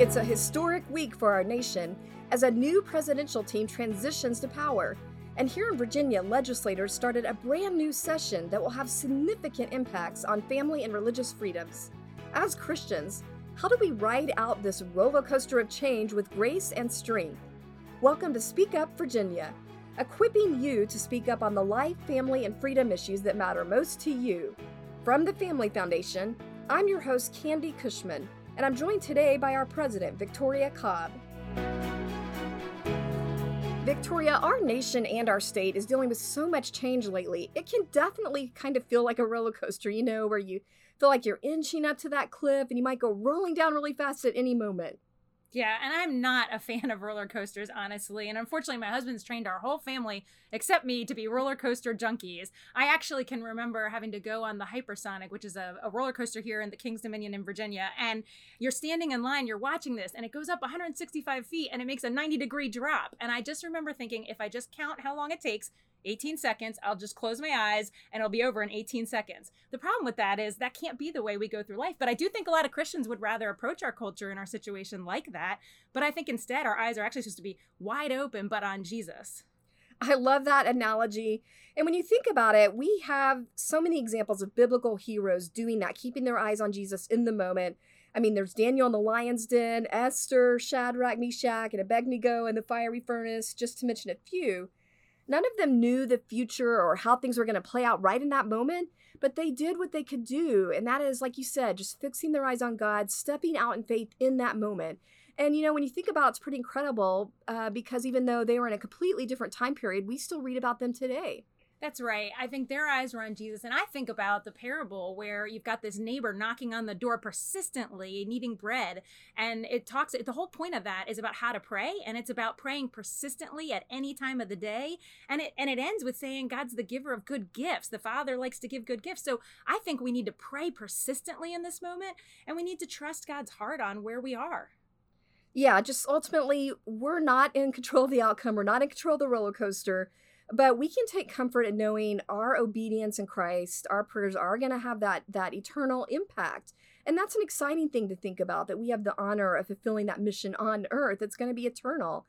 It's a historic week for our nation as a new presidential team transitions to power. And here in Virginia, legislators started a brand new session that will have significant impacts on family and religious freedoms. As Christians, how do we ride out this roller coaster of change with grace and strength? Welcome to Speak Up Virginia, equipping you to speak up on the life, family, and freedom issues that matter most to you. From the Family Foundation, I'm your host, Kandi Cushman. And I'm joined today by our president, Victoria Cobb. Victoria, our nation and our state is dealing with so much change lately. It can definitely kind of feel like a roller coaster, you know, where you feel like you're inching up to that cliff and you might go rolling down really fast at any moment. Yeah, and I'm not a fan of roller coasters, honestly. And unfortunately, my husband's trained our whole family, except me, to be roller coaster junkies. I actually can remember having to go on the Hypersonic, which is a roller coaster here in the Kings Dominion in Virginia. And you're standing in line, you're watching this, and it goes up 165 feet, and it makes a 90-degree drop. And I just remember thinking, if I just count how long it takes, 18 seconds, I'll just close my eyes and it'll be over in 18 seconds. The problem with that is that can't be the way we go through life. But I do think a lot of Christians would rather approach our culture and our situation like that. But I think instead our eyes are actually supposed to be wide open, but on Jesus. I love that analogy. And when you think about it, we have so many examples of biblical heroes doing that, keeping their eyes on Jesus in the moment. I mean, there's Daniel in the lion's den, Esther, Shadrach, Meshach, and Abednego in the fiery furnace, just to mention a few. None of them knew the future or how things were going to play out right in that moment, but they did what they could do. And that is, like you said, just fixing their eyes on God, stepping out in faith in that moment. And, you know, when you think about it, it's pretty incredible because even though they were in a completely different time period, we still read about them today. That's right. I think their eyes were on Jesus. And I think about the parable where you've got this neighbor knocking on the door persistently, needing bread. And the whole point of that is about how to pray. And it's about praying persistently at any time of the day. And it ends with saying, God's the giver of good gifts. The Father likes to give good gifts. So I think we need to pray persistently in this moment. And we need to trust God's heart on where we are. Yeah, just ultimately, we're not in control of the outcome. We're not in control of the roller coaster. But we can take comfort in knowing our obedience in Christ, our prayers are going to have that eternal impact. And that's an exciting thing to think about, that we have the honor of fulfilling that mission on earth. It's going to be eternal.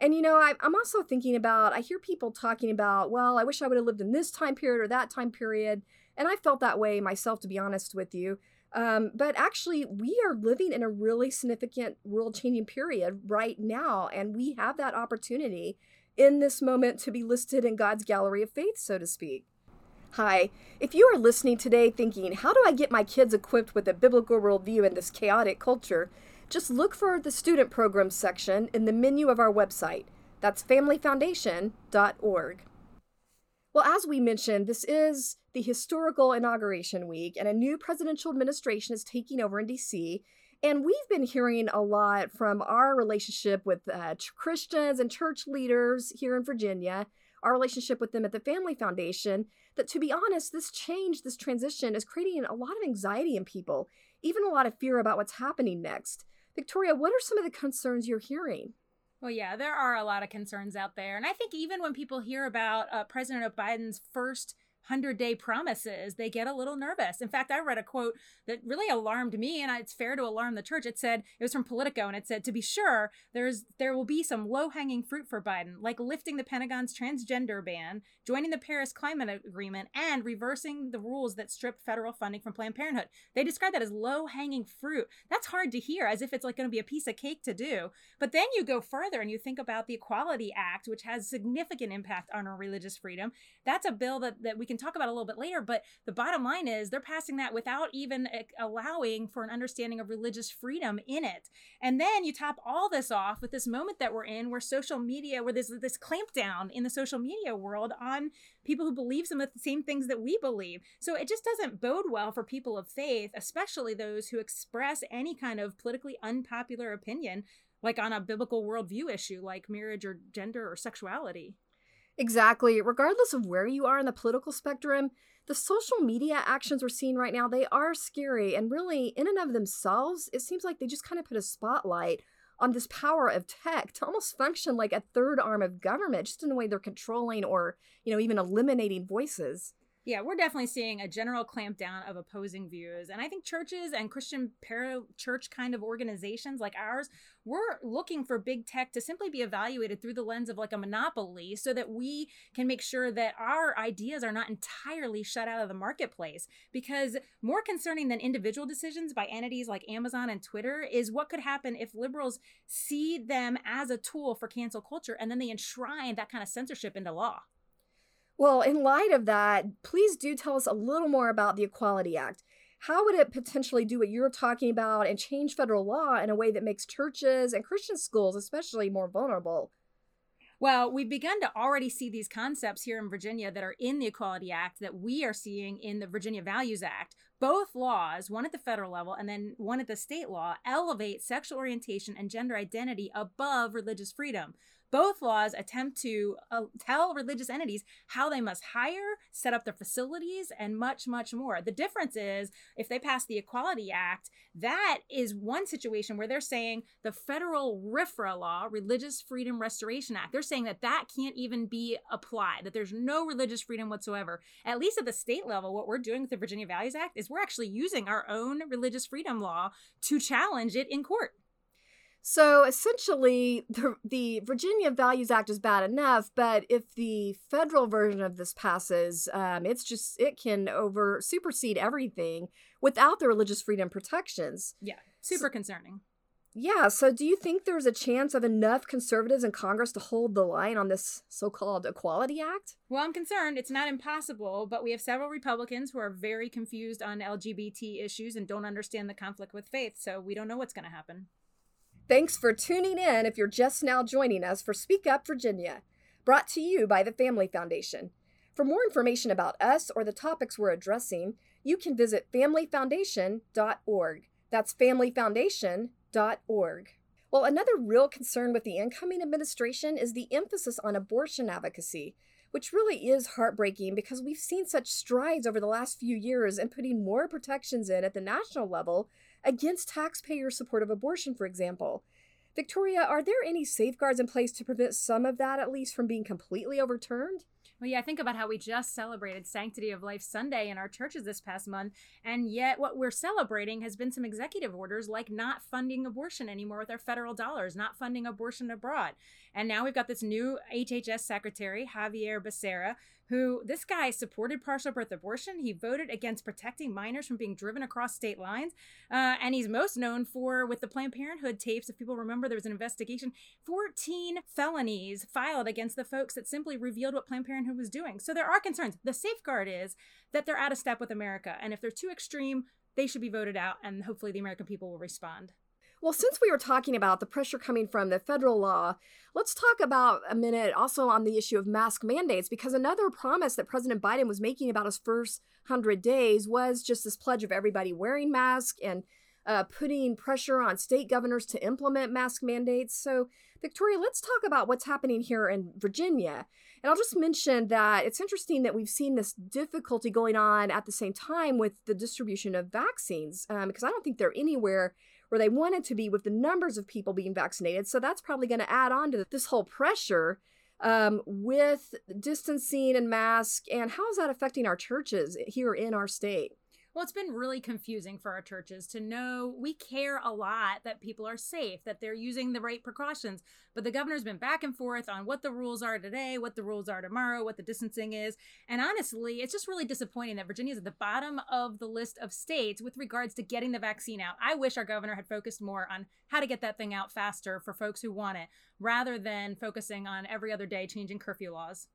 And, you know, I'm also thinking about, I hear people talking about, well, I wish I would have lived in this time period or that time period. And I felt that way myself, to be honest with you. But actually, we are living in a really significant world-changing period right now. And we have that opportunity in this moment to be listed in God's gallery of faith, so to speak. Hi, if you are listening today thinking, how do I get my kids equipped with a biblical worldview in this chaotic culture? Just look for the student programs section in the menu of our website. That's familyfoundation.org. Well, as we mentioned, this is the historical inauguration week, and a new presidential administration is taking over in D.C., and we've been hearing a lot from our relationship with Christians and church leaders here in Virginia, our relationship with them at the Family Foundation, that to be honest, this change, this transition is creating a lot of anxiety in people, even a lot of fear about what's happening next. Victoria, what are some of the concerns you're hearing? Well, yeah, there are a lot of concerns out there. And I think even when people hear about President Biden's first 100-day promises, they get a little nervous. In fact, I read a quote that really alarmed me, and it's fair to alarm the church. It said, it was from Politico, and it said, to be sure, there will be some low-hanging fruit for Biden, like lifting the Pentagon's transgender ban, joining the Paris Climate Agreement, and reversing the rules that strip federal funding from Planned Parenthood. They describe that as low-hanging fruit. That's hard to hear, as if it's like going to be a piece of cake to do. But then you go further and you think about the Equality Act, which has significant impact on our religious freedom. That's a bill that we can talk about a little bit later, but the bottom line is they're passing that without even allowing for an understanding of religious freedom in it. And then you top all this off with this moment that we're in where social media, where there's this clampdown in the social media world on people who believe some of the same things that we believe. So it just doesn't bode well for people of faith, especially those who express any kind of politically unpopular opinion, like on a biblical worldview issue like marriage or gender or sexuality. Exactly. Regardless of where you are in the political spectrum, the social media actions we're seeing right now, they are scary. And really, in and of themselves, it seems like they just kind of put a spotlight on this power of tech to almost function like a third arm of government, just in the way they're controlling or, you know, even eliminating voices. Yeah, we're definitely seeing a general clampdown of opposing views. And I think churches and Christian parachurch kind of organizations like ours, we're looking for big tech to simply be evaluated through the lens of like a monopoly so that we can make sure that our ideas are not entirely shut out of the marketplace. Because more concerning than individual decisions by entities like Amazon and Twitter is what could happen if liberals see them as a tool for cancel culture and then they enshrine that kind of censorship into law. Well, in light of that, please do tell us a little more about the Equality Act. How would it potentially do what you're talking about and change federal law in a way that makes churches and Christian schools especially more vulnerable? Well, we've begun to already see these concepts here in Virginia that are in the Equality Act that we are seeing in the Virginia Values Act. Both laws, one at the federal level and then one at the state law, elevate sexual orientation and gender identity above religious freedom. Both laws attempt to tell religious entities how they must hire, set up their facilities, and much, much more. The difference is if they pass the Equality Act, that is one situation where they're saying the federal RFRA law, Religious Freedom Restoration Act, they're saying that that can't even be applied, that there's no religious freedom whatsoever. At least at the state level, what we're doing with the Virginia Values Act is we're actually using our own religious freedom law to challenge it in court. So essentially, the Virginia Values Act is bad enough, but if the federal version of this passes, it can supersede everything without the religious freedom protections. Yeah, super concerning. Yeah, so do you think there's a chance of enough conservatives in Congress to hold the line on this so-called Equality Act? Well, I'm concerned. It's not impossible, but we have several Republicans who are very confused on LGBT issues and don't understand the conflict with faith, so we don't know what's going to happen. Thanks for tuning in if you're just now joining us for Speak Up Virginia, brought to you by the Family Foundation. For more information about us or the topics we're addressing, you can visit familyfoundation.org. That's familyfoundation.org. Well, another real concern with the incoming administration is the emphasis on abortion advocacy, which really is heartbreaking because we've seen such strides over the last few years in putting more protections in at the national level against taxpayer support of abortion, for example. Victoria, are there any safeguards in place to prevent some of that, at least, from being completely overturned? Well, yeah, I think about how we just celebrated Sanctity of Life Sunday in our churches this past month, and yet what we're celebrating has been some executive orders like not funding abortion anymore with our federal dollars, not funding abortion abroad. And now we've got this new HHS secretary, Javier Becerra, who this guy supported partial birth abortion. He voted against protecting minors from being driven across state lines. And he's most known for, with the Planned Parenthood tapes, if people remember, there was an investigation, 14 felonies filed against the folks that simply revealed what Planned Parenthood was doing. So there are concerns. The safeguard is that they're out of step with America. And if they're too extreme, they should be voted out. And hopefully the American people will respond. Well, since we were talking about the pressure coming from the federal law, let's talk about a minute also on the issue of mask mandates, because another promise that President Biden was making about his first 100 days was just this pledge of everybody wearing masks and putting pressure on state governors to implement mask mandates. So, Victoria, let's talk about what's happening here in Virginia. And I'll just mention that it's interesting that we've seen this difficulty going on at the same time with the distribution of vaccines, because I don't think they're anywhere where they wanted to be with the numbers of people being vaccinated. So that's probably going to add on to this whole pressure with distancing and masks. And how is that affecting our churches here in our state? Well, it's been really confusing for our churches to know we care a lot that people are safe, that they're using the right precautions. But the governor's been back and forth on what the rules are today, what the rules are tomorrow, what the distancing is. And honestly, it's just really disappointing that Virginia's at the bottom of the list of states with regards to getting the vaccine out. I wish our governor had focused more on how to get that thing out faster for folks who want it, rather than focusing on every other day changing curfew laws.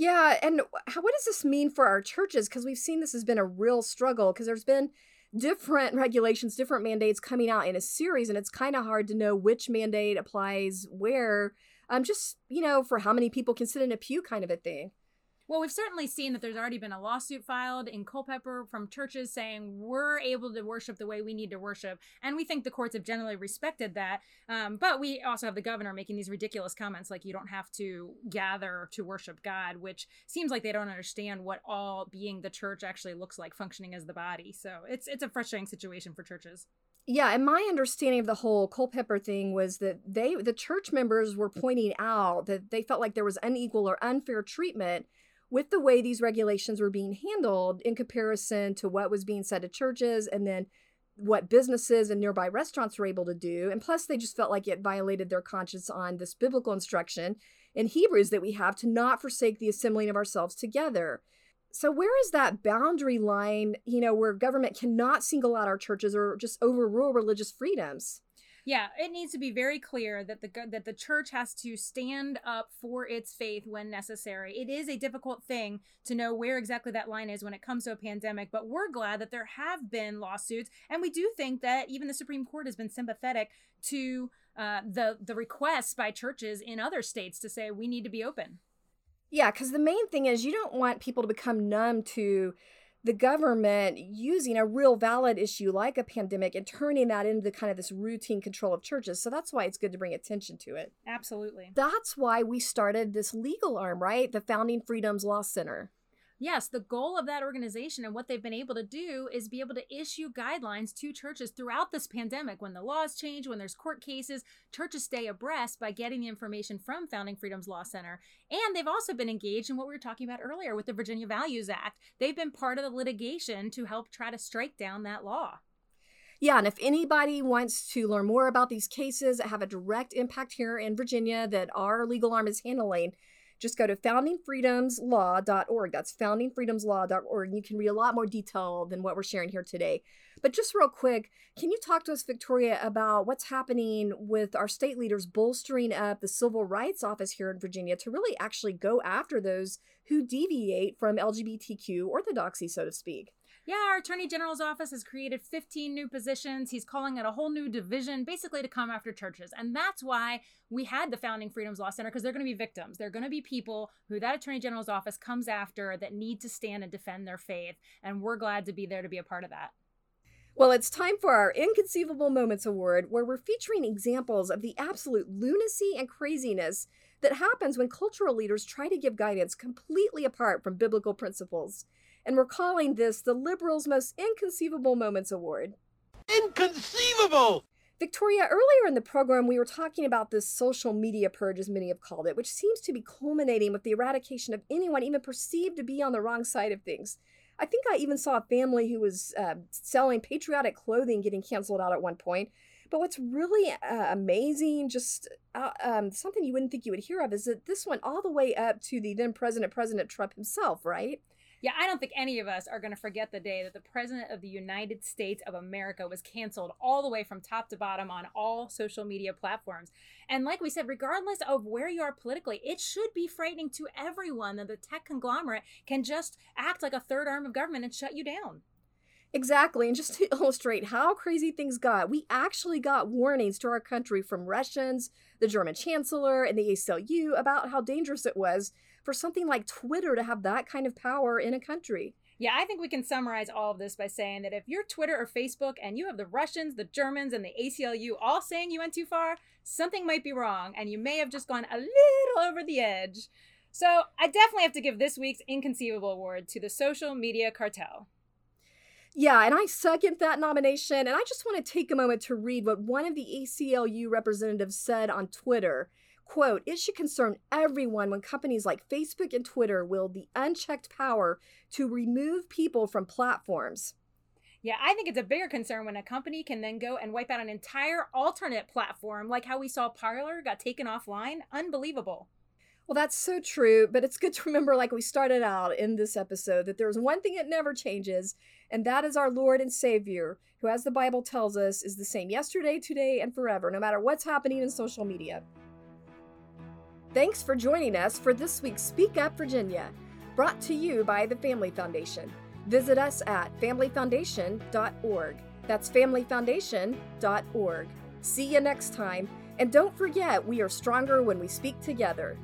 Yeah, and what does this mean for our churches? Because we've seen this has been a real struggle because there's been different regulations, different mandates coming out in a series, and it's kind of hard to know which mandate applies where, just, you know, for how many people can sit in a pew kind of a thing. Well, we've certainly seen that there's already been a lawsuit filed in Culpeper from churches saying we're able to worship the way we need to worship. And we think the courts have generally respected that. But we also have the governor making these ridiculous comments like you don't have to gather to worship God, which seems like they don't understand what all being the church actually looks like functioning as the body. So it's a frustrating situation for churches. Yeah, and my understanding of the whole Culpeper thing was that the church members were pointing out that they felt like there was unequal or unfair treatment with the way these regulations were being handled in comparison to what was being said to churches and then what businesses and nearby restaurants were able to do. And plus, they just felt like it violated their conscience on this biblical instruction in Hebrews that we have to not forsake the assembling of ourselves together. So where is that boundary line, you know, where government cannot single out our churches or just overrule religious freedoms? Yeah, it needs to be very clear that the church has to stand up for its faith when necessary. It is a difficult thing to know where exactly that line is when it comes to a pandemic, but we're glad that there have been lawsuits. And we do think that even the Supreme Court has been sympathetic to the requests by churches in other states to say we need to be open. Yeah, because the main thing is you don't want people to become numb to the government using a real valid issue like a pandemic and turning that into kind of this routine control of churches. So that's why it's good to bring attention to it. Absolutely. That's why we started this legal arm, right? The Founding Freedoms Law Center. Yes, the goal of that organization and what they've been able to do is be able to issue guidelines to churches throughout this pandemic. When the laws change, when there's court cases, churches stay abreast by getting the information from Founding Freedoms Law Center. And they've also been engaged in what we were talking about earlier with the Virginia Values Act. They've been part of the litigation to help try to strike down that law. Yeah, and if anybody wants to learn more about these cases that have a direct impact here in Virginia that our legal arm is handling, just go to foundingfreedomslaw.org. That's foundingfreedomslaw.org. You can read a lot more detail than what we're sharing here today. But just real quick, can you talk to us, Victoria, about what's happening with our state leaders bolstering up the Civil Rights Office here in Virginia to really actually go after those who deviate from LGBTQ orthodoxy, so to speak? Yeah, our Attorney General's office has created 15 new positions. He's calling it a whole new division, basically to come after churches. And that's why we had the Founding Freedoms Law Center, because they're going to be victims. They're going to be people who that Attorney General's office comes after that need to stand and defend their faith. And we're glad to be there to be a part of that. Well, it's time for our Inconceivable Moments Award, where we're featuring examples of the absolute lunacy and craziness that happens when cultural leaders try to give guidance completely apart from biblical principles. And we're calling this the Liberals' Most Inconceivable Moments Award. Inconceivable! Victoria, earlier in the program, we were talking about this social media purge, as many have called it, which seems to be culminating with the eradication of anyone even perceived to be on the wrong side of things. I think I even saw a family who was selling patriotic clothing getting canceled out at one point. But what's really amazing, just something you wouldn't think you would hear of, is that this went all the way up to the then President Trump himself, right? Yeah, I don't think any of us are going to forget the day that the President of the United States of America was canceled all the way from top to bottom on all social media platforms. And like we said, regardless of where you are politically, it should be frightening to everyone that the tech conglomerate can just act like a third arm of government and shut you down. Exactly. And just to illustrate how crazy things got, we actually got warnings to our country from Russians, the German chancellor, and the ACLU about how dangerous it was for something like Twitter to have that kind of power in a country. Yeah, I think we can summarize all of this by saying that if you're Twitter or Facebook and you have the Russians, the Germans, and the ACLU all saying you went too far, something might be wrong, and you may have just gone a little over the edge. So I definitely have to give this week's Inconceivable Award to the social media cartel. Yeah, and I second that nomination, and I just want to take a moment to read what one of the ACLU representatives said on Twitter. Quote, "It should concern everyone when companies like Facebook and Twitter wield the unchecked power to remove people from platforms." Yeah, I think it's a bigger concern when a company can then go and wipe out an entire alternate platform, like how we saw Parler got taken offline. Unbelievable. Well, that's so true, but it's good to remember, like we started out in this episode, that there's one thing that never changes, and that is our Lord and Savior, who, as the Bible tells us, is the same yesterday, today, and forever, no matter what's happening in social media. Thanks for joining us for this week's Speak Up Virginia, brought to you by the Family Foundation. Visit us at familyfoundation.org. That's familyfoundation.org. See you next time, and don't forget, we are stronger when we speak together.